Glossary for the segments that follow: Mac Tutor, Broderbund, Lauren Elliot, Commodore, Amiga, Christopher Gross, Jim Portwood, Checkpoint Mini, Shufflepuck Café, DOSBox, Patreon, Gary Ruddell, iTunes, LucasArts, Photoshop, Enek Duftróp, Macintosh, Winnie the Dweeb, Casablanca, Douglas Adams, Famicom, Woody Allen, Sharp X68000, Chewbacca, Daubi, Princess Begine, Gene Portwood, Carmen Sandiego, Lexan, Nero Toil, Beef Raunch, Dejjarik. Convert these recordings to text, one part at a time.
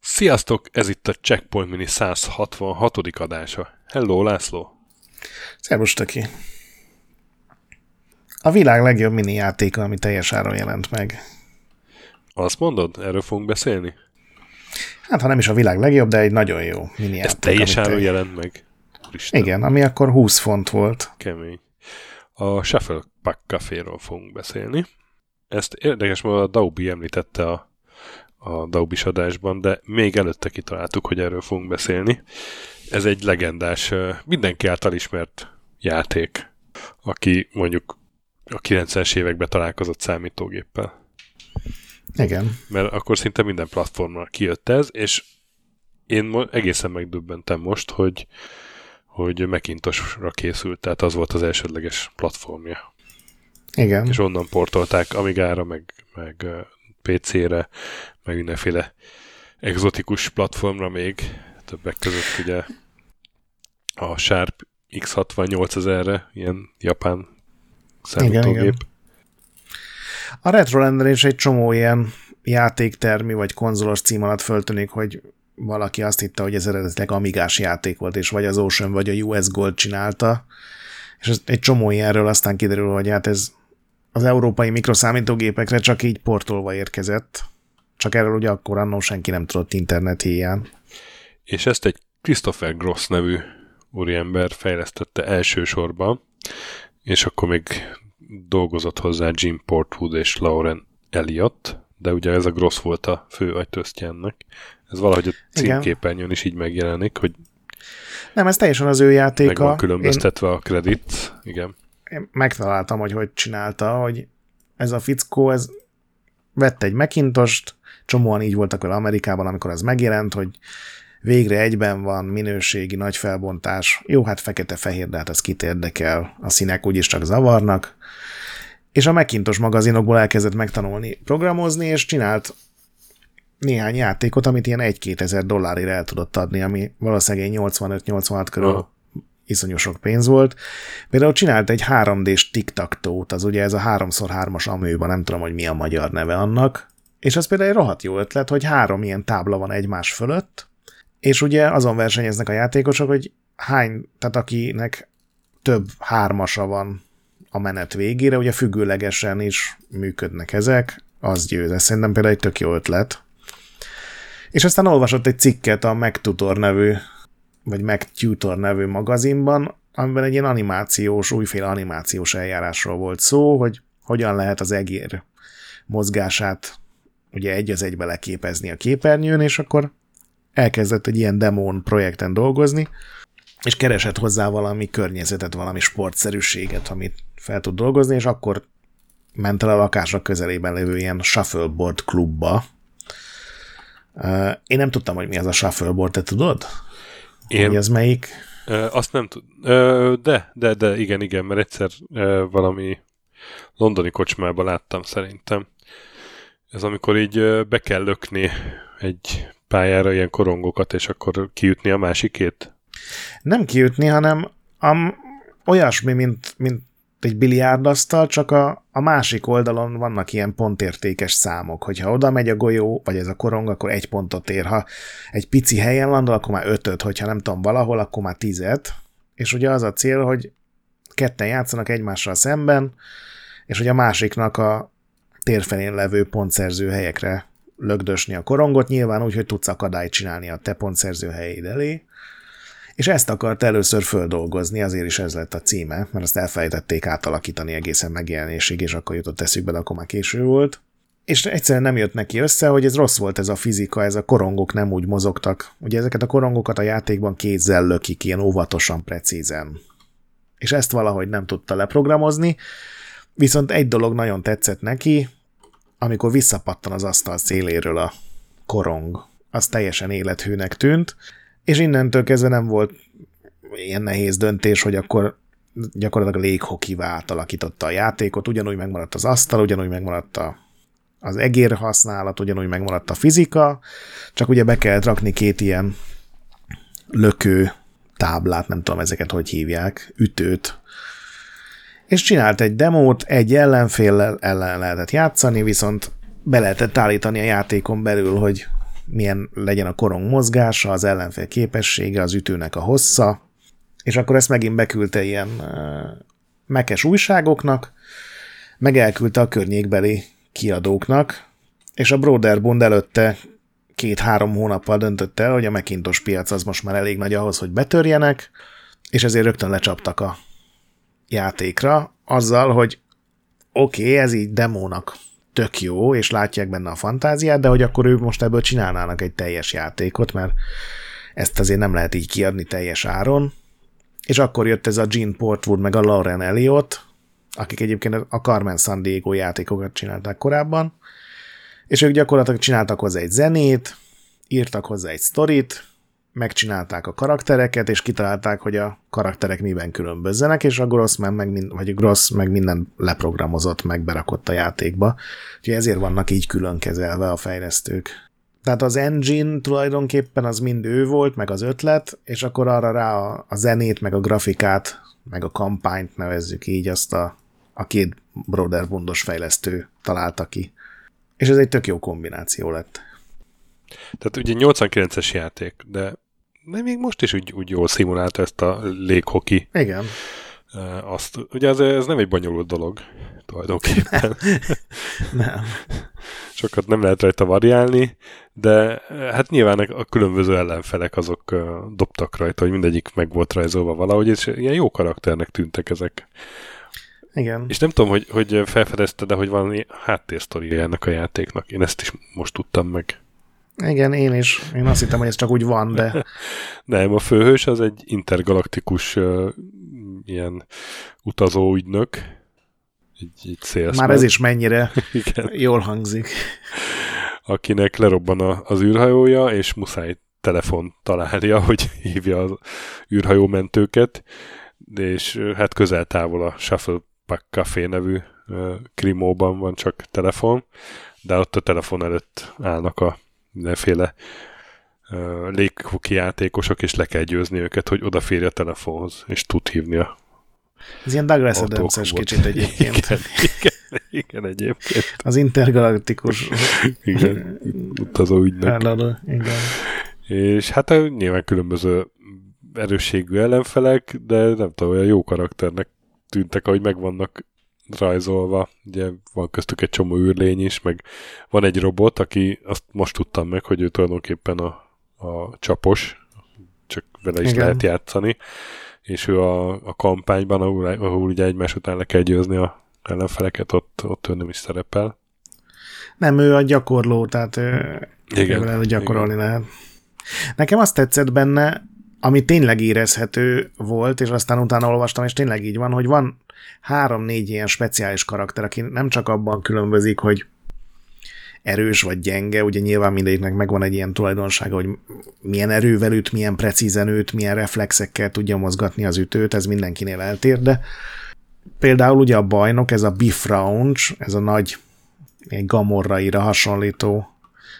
Sziasztok! Ez itt a Checkpoint Mini 166. adása. Hello, László! Szervus, Töki! A világ legjobb mini játéka, ami teljes áron jelent meg. Azt mondod? Erről fogunk beszélni? Hát, ha nem is a világ legjobb, de egy nagyon jó mini játék. Ez teljes áron jelent meg? Isten. Igen, ami akkor 20 font volt. Kemény. A Shufflepuck Caféről fogunk beszélni. Ezt érdekes módon a Daubi említette a Daubis adásban, de még előtte kitaláltuk, hogy erről fogunk beszélni. Ez egy legendás, mindenki által ismert játék, aki mondjuk a 90-es években találkozott számítógéppel. Igen. Mert akkor szinte minden platformra kijött ez, és én egészen megdöbbentem most, hogy Macintosra készült, tehát az volt az elsődleges platformja. Igen. És onnan portolták Amigára, meg PC-re, meg mindenféle egzotikus platformra még, többek között ugye a Sharp X68000-re, ilyen japán számítógép. Igen. A retrorendelés egy csomó ilyen játéktermi vagy konzolos cím alatt föltűnik, hogy valaki azt hitte, hogy ez eredetileg amigás játék volt, és vagy az Ocean, vagy a US Gold csinálta, és egy csomó ilyenről aztán kiderül, hogy hát ez az európai mikroszámítógépekre csak így portolva érkezett, csak erről ugye akkor annó senki nem tudott internet híján. És ezt egy Christopher Gross nevű úriember fejlesztette elsősorban, és akkor még dolgozott hozzá Jim Portwood és Lauren Elliot, de ugye ez a Gross volt a fő agytöztjánnak. Ez valahogy a címképernyőn is így megjelenik, hogy nem, ez teljesen az ő játéka. Meg van különböztetve a kredit. Igen. Én megtaláltam, hogy csinálta, hogy ez a fickó, ez vett egy Macintost, csomóan így voltak vele Amerikában, amikor az megjelent, hogy végre egyben van minőségi nagy felbontás. Jó, hát fekete-fehér, de hát az kit érdekel. A színek úgyis csak zavarnak. És a Macintos magazinokból elkezdett megtanulni programozni, és csinált néhány játékot, amit ilyen $1-2000-ért el tudott adni, ami valószínűleg 85-86 körül iszonyú sok pénz volt. Például csinált egy 3D-s tic-tac-tót, az ugye ez a 3x3-as amőban, nem tudom, hogy mi a magyar neve annak, és az például egy rohadt jó ötlet, hogy 3 ilyen tábla van egymás fölött, és ugye azon versenyeznek a játékosok, hogy tehát akinek több 3-asa van a menet végére, ugye függőlegesen is működnek ezek, az győz. Ez szerintem például egy tök jó ötlet. És aztán olvasott egy cikket a Mac Tutor nevű, vagy Mac Tutor nevű magazinban, amiben egy ilyen animációs, újféle animációs eljárásról volt szó, hogy hogyan lehet az egér mozgását ugye egy az egybe leképezni a képernyőn, és akkor elkezdett egy ilyen demón projekten dolgozni, és keresett hozzá valami környezetet, valami sportszerűséget, amit fel tud dolgozni, és akkor ment el a lakásra közelében lévő ilyen shuffleboard klubba. Én nem tudtam, hogy mi az a shuffleboard, te tudod? Hogy ez melyik? Azt nem tudom. De igen, mert egyszer valami londoni kocsmában láttam szerintem. Ez amikor így be kell lökni egy pályára ilyen korongokat, és akkor kiütni a másikét? Nem kiütni, hanem olyasmi, mint egy biliárdasztal, csak a másik oldalon vannak ilyen pontértékes számok, hogyha oda megy a golyó, vagy ez a korong, akkor 1 pontot ér, ha egy pici helyen landol, akkor már 5-öt, hogyha nem tudom valahol, akkor már 10-et, és ugye az a cél, hogy ketten játszanak egymással szemben, és hogy a másiknak a térfelén levő pontszerző helyekre lögdösni a korongot, nyilván úgy, hogy tudsz akadályt csinálni a te pontszerző helyéd elé, és ezt akart először földolgozni, azért is ez lett a címe, mert azt elfelejtették átalakítani egészen megjelenésig, és akkor jutott eszükbe, de akkor már késő volt. És egyszerűen nem jött neki össze, hogy ez rossz volt ez a fizika, ez a korongok nem úgy mozogtak. Ugye ezeket a korongokat a játékban kézzel lökik, ilyen óvatosan, precízen. És ezt valahogy nem tudta leprogramozni, viszont egy dolog nagyon tetszett neki, amikor visszapattan az asztal széléről a korong. Az teljesen élethűnek tűnt, és innentől kezdve nem volt ilyen nehéz döntés, hogy akkor gyakorlatilag léghokivá átalakította a játékot, ugyanúgy megmaradt az asztal, ugyanúgy megmaradt az egér használat, ugyanúgy megmaradt a fizika, csak ugye be kellett rakni 2 ilyen lökő táblát, nem tudom ezeket, hogy hívják, ütőt. És csinált egy demót, egy ellenféllel ellen lehetett játszani, viszont be lehetett állítani a játékon belül, hogy milyen legyen a korong mozgása, az ellenfél képessége, az ütőnek a hossza, és akkor ezt megint beküldte ilyen mekes újságoknak, meg elküldte a környékbeli kiadóknak, és a Broderbund előtte 2-3 hónappal döntötte el, hogy a Macintosh piac az most már elég nagy ahhoz, hogy betörjenek, és ezért rögtön lecsaptak a játékra azzal, hogy oké, ez így demónak tök jó, és látják benne a fantáziát, de hogy akkor ők most ebből csinálnának egy teljes játékot, mert ezt azért nem lehet így kiadni teljes áron. És akkor jött ez a Gene Portwood meg a Lauren Elliot, akik egyébként a Carmen Sandiego játékokat csinálták korábban, és ők gyakorlatilag csináltak hozzá egy zenét, írtak hozzá egy sztorit, megcsinálták a karaktereket, és kitalálták, hogy a karakterek miben különbözzenek, és a Gross meg minden leprogramozott, meg berakott a játékba. Úgyhogy ezért vannak így külön kezelve a fejlesztők. Tehát az engine tulajdonképpen az mind ő volt, meg az ötlet, és akkor arra rá a zenét, meg a grafikát, meg a kampányt nevezzük így, azt a két Broderbundos fejlesztő találta ki. És ez egy tök jó kombináció lett. Tehát ugye 89-es játék, de még most is úgy jól szimulálta ezt a léghoki. Igen. Azt, ugye ez nem egy bonyolult dolog tulajdonképpen. Nem. Sokat nem lehet rajta variálni, de hát nyilván a különböző ellenfelek azok dobtak rajta, hogy mindegyik meg volt rajzolva valahogy, és ilyen jó karakternek tűntek ezek. Igen. És nem tudom, hogy felfedezted, de hogy valami háttérsztoria ennek a játéknak. Én ezt is most tudtam meg. Igen, én is. Én azt hittem, hogy ez csak úgy van, de... Nem, a főhős az egy intergalaktikus ilyen utazó ügynök. Egy szélszmán. Már ez is mennyire jól hangzik. Akinek lerobban az űrhajója, és muszáj telefon találja, hogy hívja az űrhajómentőket, és hát közel-távol a Shufflepuck Café nevű krimóban van csak telefon, de ott a telefon előtt állnak a mindenféle léghoki játékosok, és le kell győzni őket, hogy odaférj a telefonhoz, és tud hívni a Ez ilyen Douglas Adams-es kicsit egyébként. Igen, egyébként. Az intergalaktikus. Igen, utazó ügynök. Igen. És hát nyilván különböző erősségű ellenfelek, de nem tudom, olyan jó karakternek tűntek, ahogy meg vannak rajzolva. Ugye van köztük egy csomó űrlény is, meg van egy robot, aki azt most tudtam meg, hogy ő tulajdonképpen a csapos, csak vele is Igen. lehet játszani, és ő a kampányban, ahol ugye egymás után le kell győzni a ellenfeleket, ott ő nem is szerepel. Nem, ő a gyakorló, tehát ő gyakorolni Igen. lehet. Nekem azt tetszett benne, ami tényleg érezhető volt, és aztán utána olvastam, és tényleg így van, hogy van 3-4 ilyen speciális karakter, aki nem csak abban különbözik, hogy erős vagy gyenge, ugye nyilván mindegyiknek megvan egy ilyen tulajdonsága, hogy milyen erővel üt, milyen precízen üt, milyen reflexekkel tudja mozgatni az ütőt, ez mindenkinél eltér, de például ugye a bajnok, ez a Beef Raunch, ez a nagy ilyen gamorraira hasonlító,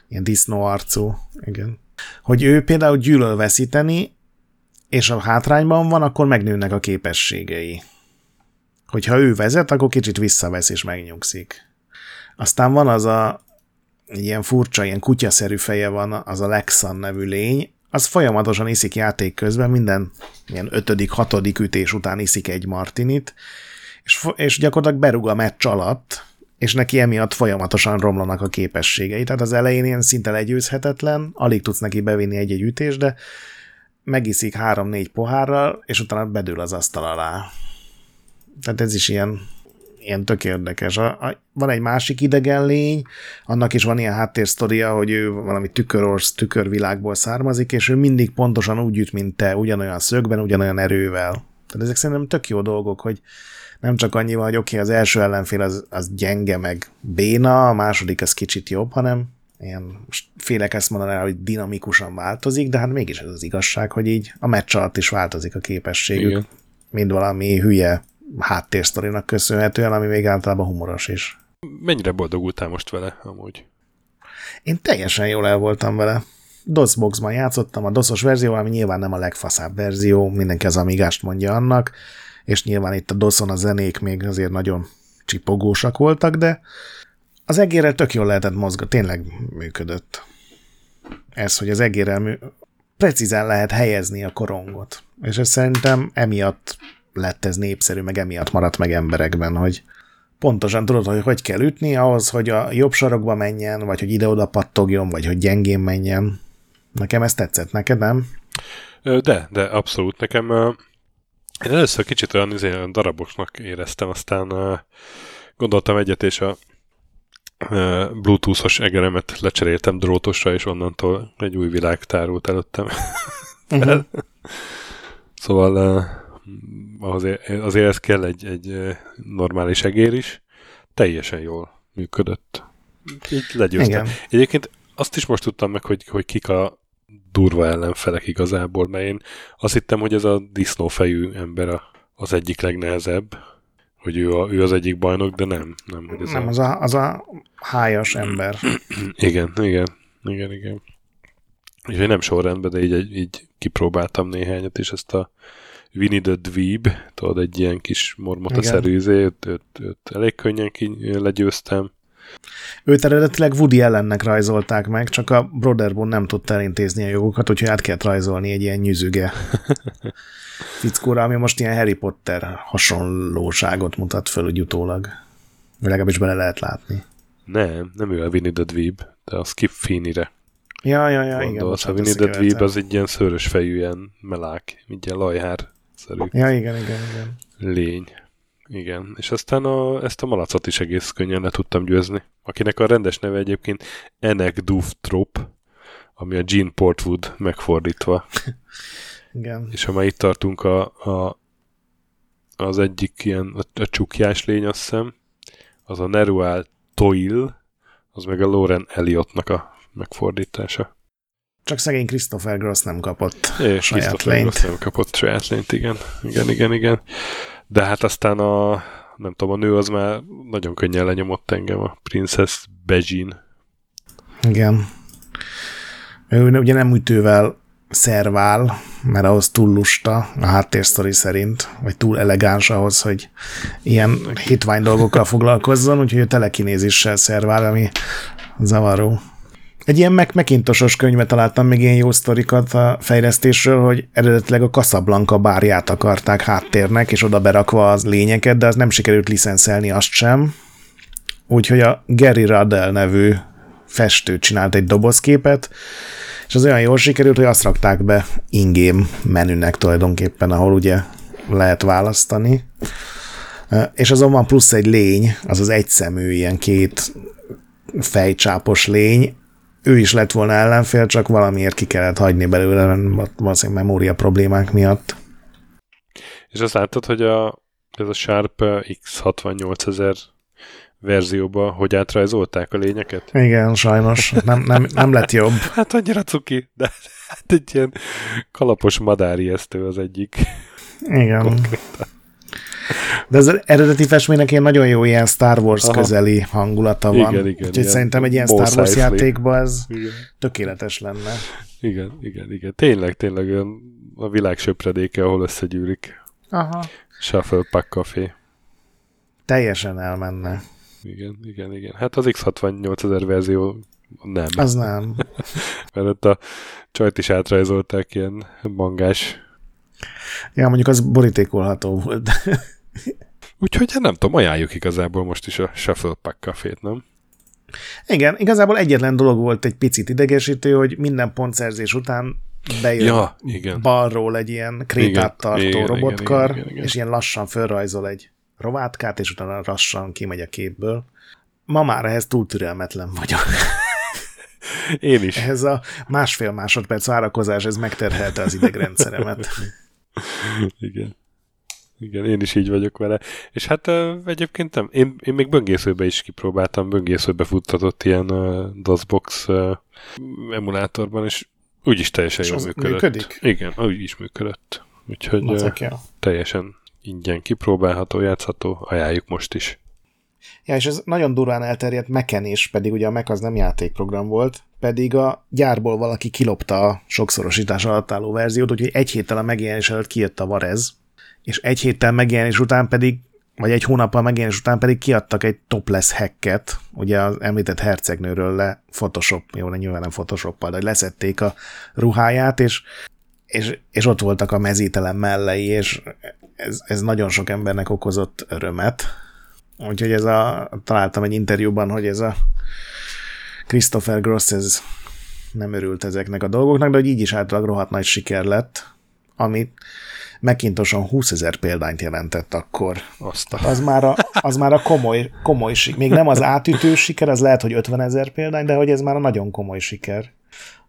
ilyen disznóarcú, igen, hogy ő például gyűlöl veszíteni, és a hátrányban van, akkor megnőnek a képességei. Hogyha ő vezet, akkor kicsit visszavesz és megnyugszik. Aztán van az a ilyen furcsa, ilyen kutyaszerű feje van, az a Lexan nevű lény, az folyamatosan iszik játék közben, minden ilyen 5.-6. ütés után iszik egy martinit, és gyakorlatilag berúg a meccs alatt, és neki emiatt folyamatosan romlanak a képességei. Tehát az elején ilyen szinte legyőzhetetlen, alig tudsz neki bevinni egy-egy ütést, de megiszik 3-4 pohárral, és utána bedől az asztal alá. Tehát ez is ilyen tök érdekes. Van egy másik idegen lény, annak is van ilyen háttérsztoria, hogy ő valami tükörvilágból származik, és ő mindig pontosan úgy üt, mint te, ugyanolyan szögben, ugyanolyan erővel. Tehát ezek szerintem tök jó dolgok, hogy nem csak annyival, hogy oké, az első ellenfél az gyenge meg béna, a második az kicsit jobb, hanem ilyen, félek ezt mondani, hogy dinamikusan változik, de hát mégis ez az igazság, hogy így a meccs alatt is változik a képességük. Igen. Mind valami hülye háttérsztorinak köszönhetően, ami még általában humoros is. Mennyire boldogultál most vele amúgy? Én teljesen jól el voltam vele. DOSBoxban játszottam a DOS-os verzió, ami nyilván nem a legfaszább verzió, mindenki az Amigást mondja annak, és nyilván itt a DOS-on a zenék még azért nagyon csipogósak voltak, de az egérrel tök jól lehetett mozgatni, tényleg működött. Ez, hogy az egérrel precízen lehet helyezni a korongot, és ez szerintem emiatt lett ez népszerű, meg emiatt maradt meg emberekben, hogy pontosan tudod, hogy hogy kell ütni ahhoz, hogy a jobb sarokba menjen, vagy hogy ide-oda pattogjon, vagy hogy gyengén menjen. Nekem ez tetszett, neked nem? De, abszolút. Nekem én először kicsit olyan darabosnak éreztem, aztán gondoltam egyet, és a Bluetooth-os egeremet lecseréltem drótosra, és onnantól egy új világ tárult előttem. Uh-huh. Szóval... Azért ez kell egy normális egér is. Teljesen jól működött. Így legyőztem. Igen. Egyébként azt is most tudtam meg, hogy kik a durva ellenfelek igazából, mert én azt hittem, hogy ez a disznófejű ember az egyik legnehezebb, hogy ő az egyik bajnok, de nem hogy ez nem, az a hájas ember. Igen. És én nem sorrendben, de így kipróbáltam néhányat, és ezt a Winnie the Dweeb, tudod, egy ilyen kis mormota-szerű izét, őt elég könnyen legyőztem. Őt eredetileg Woody Allennek rajzolták meg, csak a Broderbund nem tudta elintézni a jogokat, úgyhogy át kellett rajzolni egy ilyen nyüzüge fickóra, ami most ilyen Harry Potter hasonlóságot mutat föl, úgy utólag. Legalábbis bele lehet látni. Nem ő a Winnie the Dweeb, de a Skip Finney-re. Ja, igen. Gondolsz, a Winnie the Dweeb az egy ilyen szőrös fejű, ilyen melák, ilyen lajhár szerű. Ja, igen. Lény. Igen, és aztán ezt a malacot is egész könnyen le tudtam győzni. Akinek a rendes neve egyébként Enek Duftróp, ami a Gene Portwood megfordítva. Igen. És ha már itt tartunk az egyik ilyen, a csukjás lény, azt hiszem, az a Nero Toil, az meg a Lauren Elliotnak a megfordítása. Csak szegény Christopher Gross nem kapott saját lényt. Nem kapott saját lényt, igen. De hát aztán a nő az már nagyon könnyen lenyomott engem, a Princess Begine. Igen. Ő ugye nem ütővel szervál, mert ahhoz túl lusta a háttérsztori szerint, vagy túl elegáns ahhoz, hogy ilyen hitvány dolgokkal foglalkozzon, úgyhogy a telekinézissel szervál, ami zavaró. Egy ilyen Macintosos könyvet találtam, még ilyen jó sztorikat a fejlesztésről, hogy eredetileg a Casablanca bárját akarták háttérnek, és oda berakva az lényeket, de az nem sikerült licenszelni azt sem. Úgyhogy a Gary Ruddell nevű festő csinált egy dobozképet, és az olyan jól sikerült, hogy azt rakták be in-game menünek tulajdonképpen, ahol ugye lehet választani. És azon van plusz egy lény, az az egyszemű, ilyen két fejcsápos lény. Ő is lett volna ellenfél, csak valamiért ki kellett hagyni belőle, valószínűleg memória problémák miatt. És azt láttad, hogy ez a Sharp X68000 verzióban hogy átrajzolták a lényeket? Igen, sajnos. Nem lett jobb. Hát annyira cuki, de hát egy ilyen kalapos madárijesztő az egyik. Igen. Konkrétan. De az eredeti festménynek ilyen nagyon jó ilyen Star Wars közeli hangulata van. Igen, úgyhogy szerintem egy ilyen Star Wars játékban ez tökéletes lenne. Igen. Tényleg olyan a világ söpredéke, ahol összegyűlik. Aha. Shufflepuck Café. Teljesen elmenne. Igen. Hát az X68000 verzió nem. Az nem. Mert ott a csajt is átrajzolták ilyen mangás. Ja, mondjuk az borítékolható volt. Úgyhogy nem tudom, ajánljuk igazából most is a Shufflepuck Cafét, nem? Igen, igazából egyetlen dolog volt egy picit idegesítő, hogy minden pontszerzés után bejön balról egy ilyen krétát tartó robotkar, és ilyen lassan fölrajzol egy rovátkát, és utána lassan kimegy a képből. Ma már ehhez túl türelmetlen vagyok. Én is. Ehhez a másfél másodperc várakozás, ez megterhelte az idegrendszeremet. Igen, én is így vagyok vele. És hát egyébként nem. Én még böngészőbe is kipróbáltam, böngészőbe futtatott ilyen DOSBox emulátorban, és úgyis teljesen jól működött. Működik? Igen, úgyis működött. Úgyhogy teljesen ingyen kipróbálható, játszható, ajánljuk most is. Ja, és ez nagyon durván elterjedt Mac-en is, pedig ugye a Mac az nem játékprogram volt, pedig a gyárból valaki kilopta a sokszorosítás alatt álló verziót, úgyhogy egy héttel a megjelenés előtt kijött a Varez, és egy héttel megjelenés után pedig, vagy egy hónappal megjelenés után pedig kiadtak egy topless hacket, ugye az említett hercegnőről le Photoshop, jó, nyilván nem Photoshoppal, de leszették a ruháját, és ott voltak a mezítelen mellei, és ez nagyon sok embernek okozott örömet. Úgyhogy ez találtam egy interjúban, hogy ez a Christopher Gross ez nem örült ezeknek a dolgoknak, de hogy így is általában rohadt nagy siker lett, ami Macintoson 20 000 példányt jelentett akkor. Az már a komoly siker. Még nem az átütő siker, az lehet, hogy 50 000 példány, de hogy ez már a nagyon komoly siker.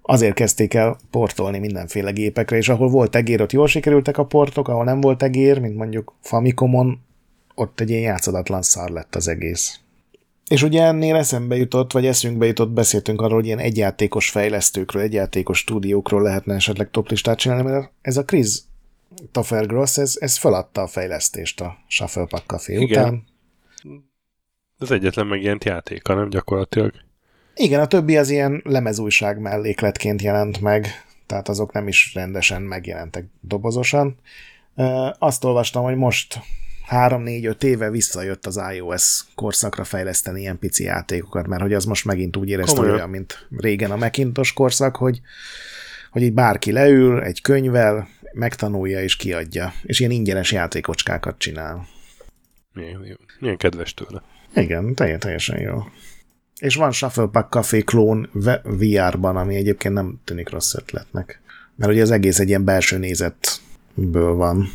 Azért kezdték el portolni mindenféle gépekre, és ahol volt egér, ott jól sikerültek a portok, ahol nem volt egér, mint mondjuk Famicomon, ott egy ilyen játszadatlan szár lett az egész. És ugye ennél eszünkbe jutott, beszéltünk arról, hogy ilyen egyjátékos fejlesztőkről, egyjátékos stúdiókról lehetne esetleg toplistát csinálni, mert ez a Christopher Gross, ez feladta a fejlesztést a Shufflepuck Café után. Ez egyetlen megjelent játéka, nem gyakorlatilag? Igen, a többi az ilyen lemezújság mellékletként jelent meg, tehát azok nem is rendesen megjelentek dobozosan. Azt olvastam, hogy most 3-4-5 éve visszajött az iOS korszakra fejleszteni ilyen pici játékokat, mert hogy az most megint úgy éreztem olyan, mint régen a Macintosh korszak, hogy így bárki leül egy könyvvel, megtanulja és kiadja, és ilyen ingyenes játékocskákat csinál. Milyen kedves tőle. Igen, teljesen jó. És van Shufflepuck Café klón VR-ban, ami egyébként nem tűnik rossz ötletnek. Mert ugye az egész egy ilyen belső nézetből van.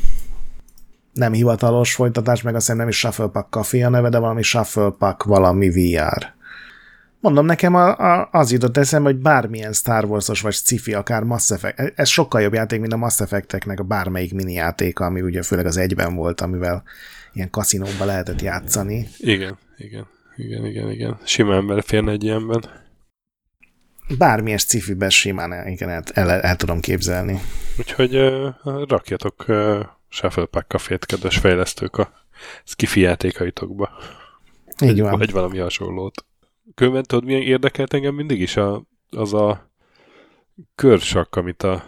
Nem hivatalos folytatás, meg azt hiszem nem is Shufflepuck Café a neve, de valami Shufflepuck valami VR. Mondom, nekem az jutott eszembe, hogy bármilyen Star Wars-os vagy sci-fi, akár Mass Effect, ez sokkal jobb játék, mint a Mass Effect-eknek a bármelyik mini játéka, ami ugye főleg az egyben volt, amivel ilyen kaszinóban lehetett játszani. Igen. Simán beleférne egy ilyenben. Bármilyen sci-fiben simán igen, el tudom képzelni. Úgyhogy rakjatok Shufflepuck Cafét, kedves fejlesztők, a sci-fi játékaitokba. Így van. Vagy valami hasonlót. Különben tudod, milyen érdekelt engem mindig is az a körsak, amit a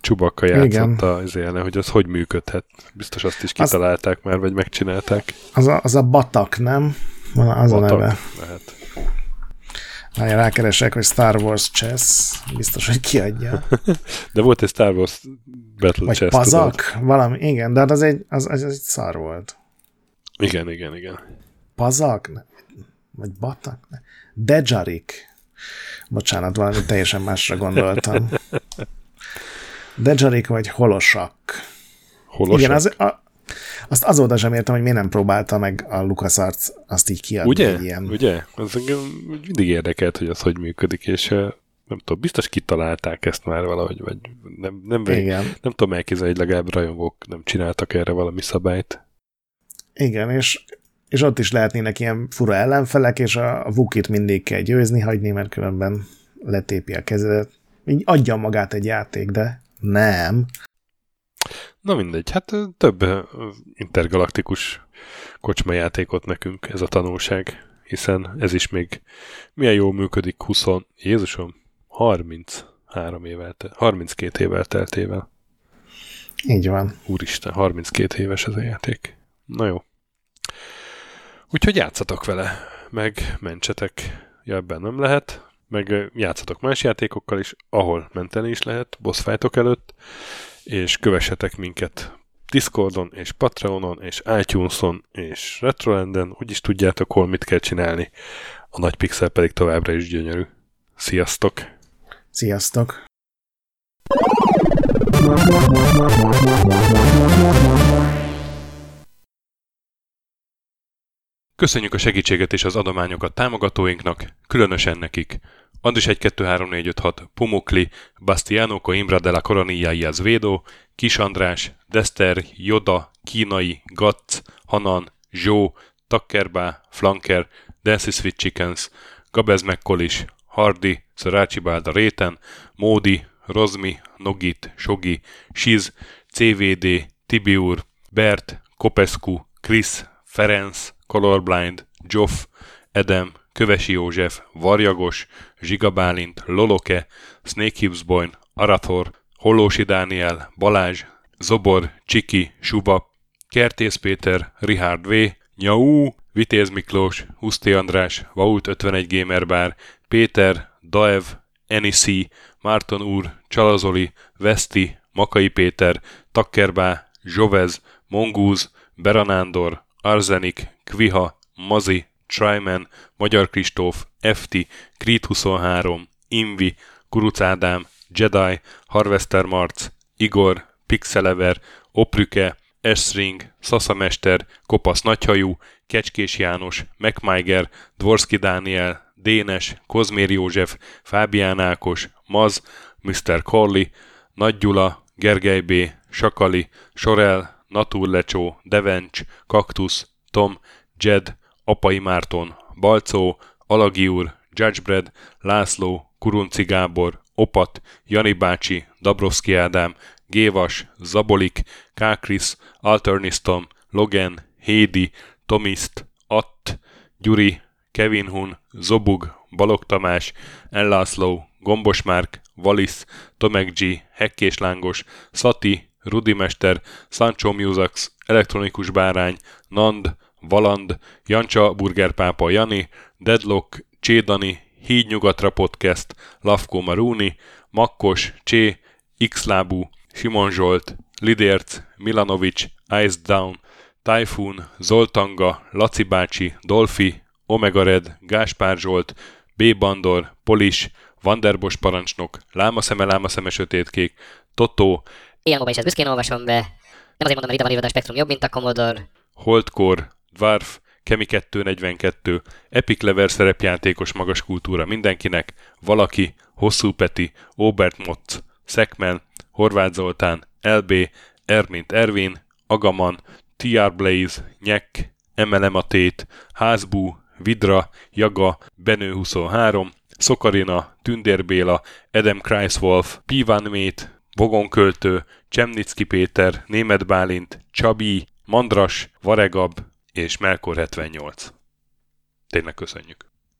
Chewbacca játszotta az élne, hogy az hogy működhet. Biztos azt is kitalálták már, vagy megcsinálták. Az a batak, nem? Az batak a neve. Lehet. Rákeresek, hogy Star Wars Chess, biztos, hogy kiadja. De volt egy Star Wars Battle vagy Chess, pazak, tudod? Valami, igen, de az egy szar volt. Igen. Pazak? Ne. Vagy batak? Ne. Dejjarik. Bocsánat, valami teljesen másra gondoltam. Dejjarik vagy Holosak? Igen, azt azóta sem értem, hogy miért nem próbálta meg a LucasArts azt így kiadni. Ugye? Az engem mindig érdekelt, hogy az hogy működik, és nem tudom, biztos kitalálták ezt már valahogy, vagy nem tudom elképzelni, hogy legalább rajongók nem csináltak erre valami szabályt. Igen, és ott is lehetnének ilyen fura ellenfelek, és a Wookit mindig kell győzni, hagyni, mert különben letépi a kezedet. Így adja magát egy játék, de nem. Na mindegy, hát több intergalaktikus kocsmajátékot nekünk ez a tanulság, hiszen ez is még milyen jól működik 32 évvel teltével. Így van. Úristen, 32 éves ez a játék. Na jó. Úgyhogy játszatok vele, meg mentsetek, ja, ebben nem lehet, meg játszatok más játékokkal is, ahol menteni is lehet, boss fightok előtt, és kövessetek minket Discordon, és Patreonon, és iTuneson, és Retrolanden, úgyis tudjátok, hol mit kell csinálni. A nagy pixel pedig továbbra is gyönyörű. Sziasztok! Sziasztok! Köszönjük a segítséget és az adományokat támogatóinknak, különösen nekik. Andis 1-2-3-4-5-6, Pumukli, Bastiano Coimbra de la Coronilla y Azvédó, Kis András, Dester, Joda, Kínai, Gatz, Hanan, Zsó, Takkerbá, Flanker, Dancy Sweet Chickens, Gabez McCollis, Hardy, Szarácsi Bálda Réten, Módi, Rozmi, Nogit, Sogi, Siz, CVD, Tibiur, Bert, Kopescu, Krisz, Ferenc, Colorblind, Zsoff, Edem, Kövesi József, Varjagos, Zsiga Bálint, Loloke, Snake Hibsboyne, Arathor, Hollósi Dániel, Balázs, Zobor, Csiki, Suba, Kertész Péter, Richard V, Nyau, Vitéz Miklós, Huszti András, Vaut 51 Gamerbar, Péter, Daev, Eniszi, Márton úr, Csalazoli, Veszti, Makai Péter, Takkerbá, Zsovez, Mongúz, Beranándor, Arzenik, Kviha, Mazi, Tryman, Magyar Kristóf, Efti, Creed 23, Invi, Kuruc Ádám, Jedi, Harvester Marc, Igor, Pixelever, Oprüke, Esring, Szaszamester, Kopasz Nagyhajú, Kecskés János, MacMiger, Dvorszki Dániel, Dénes, Kozmér József, Fábián Ákos, Maz, Mr. Corley, Nagy Gyula, Gergely B., Sakali, Sorel, Naturlecsó, Devencs, Kaktusz, Tom, Jed, Apai Márton, Balcó, Alagi úr, Judgebred, László, Kurunci Gábor, Opat, Jani bácsi, Dabrowski Ádám, Gévas, Zabolik, Kákris, Alternistom, Logan, Hédi, Tomiszt, Att, Gyuri, Kevin Hun, Zobug, Balog Tamás, Ellászló, Gombos Márk, Valisz, Tomek G, Hekkés Lángos, Szati, Rudimester, Sancho Musax, Elektronikus Bárány, Nand, Valand, Jancsa Burgerpápa Jani, Deadlock, Csédani, Híd Nyugatra Podcast, Lavko Maruni, Makkos, Csé, Xlábú, Simon Zsolt, Lidérc, Milanovic, Ice Down, Typhoon, Zoltanga, Laci bácsi, Dolfi, Omega Red, Gáspár Zsolt, B. Bandor, Polis, Vanderbos parancsnok, Lámaszeme sötétkék, Totó, Ilyen Góban is ezt büszkén olvasom be, nem azért mondom, hogy ide van írva, a spektrum jobb, mint a Commodore, Holdcore, Dwarf, Kemi 242, Epic Lever szerepjátékos magas kultúra mindenkinek, Valaki, Hosszú Peti, Óbert Motz, Szekmen, Horváth Zoltán, LB, Ermint Ervin, Agaman, TR Blaze, Nyek, MLM a Tét, Házbú, Vidra, Jaga, Benő 23, Szokarina, Tündér Béla, Adam Kreiswolf, Píván Mét, Vogonköltő, Csemnicki Péter, Németh Bálint, Csabi, Mandras, Varegab és Melkor 78. Tényleg köszönjük!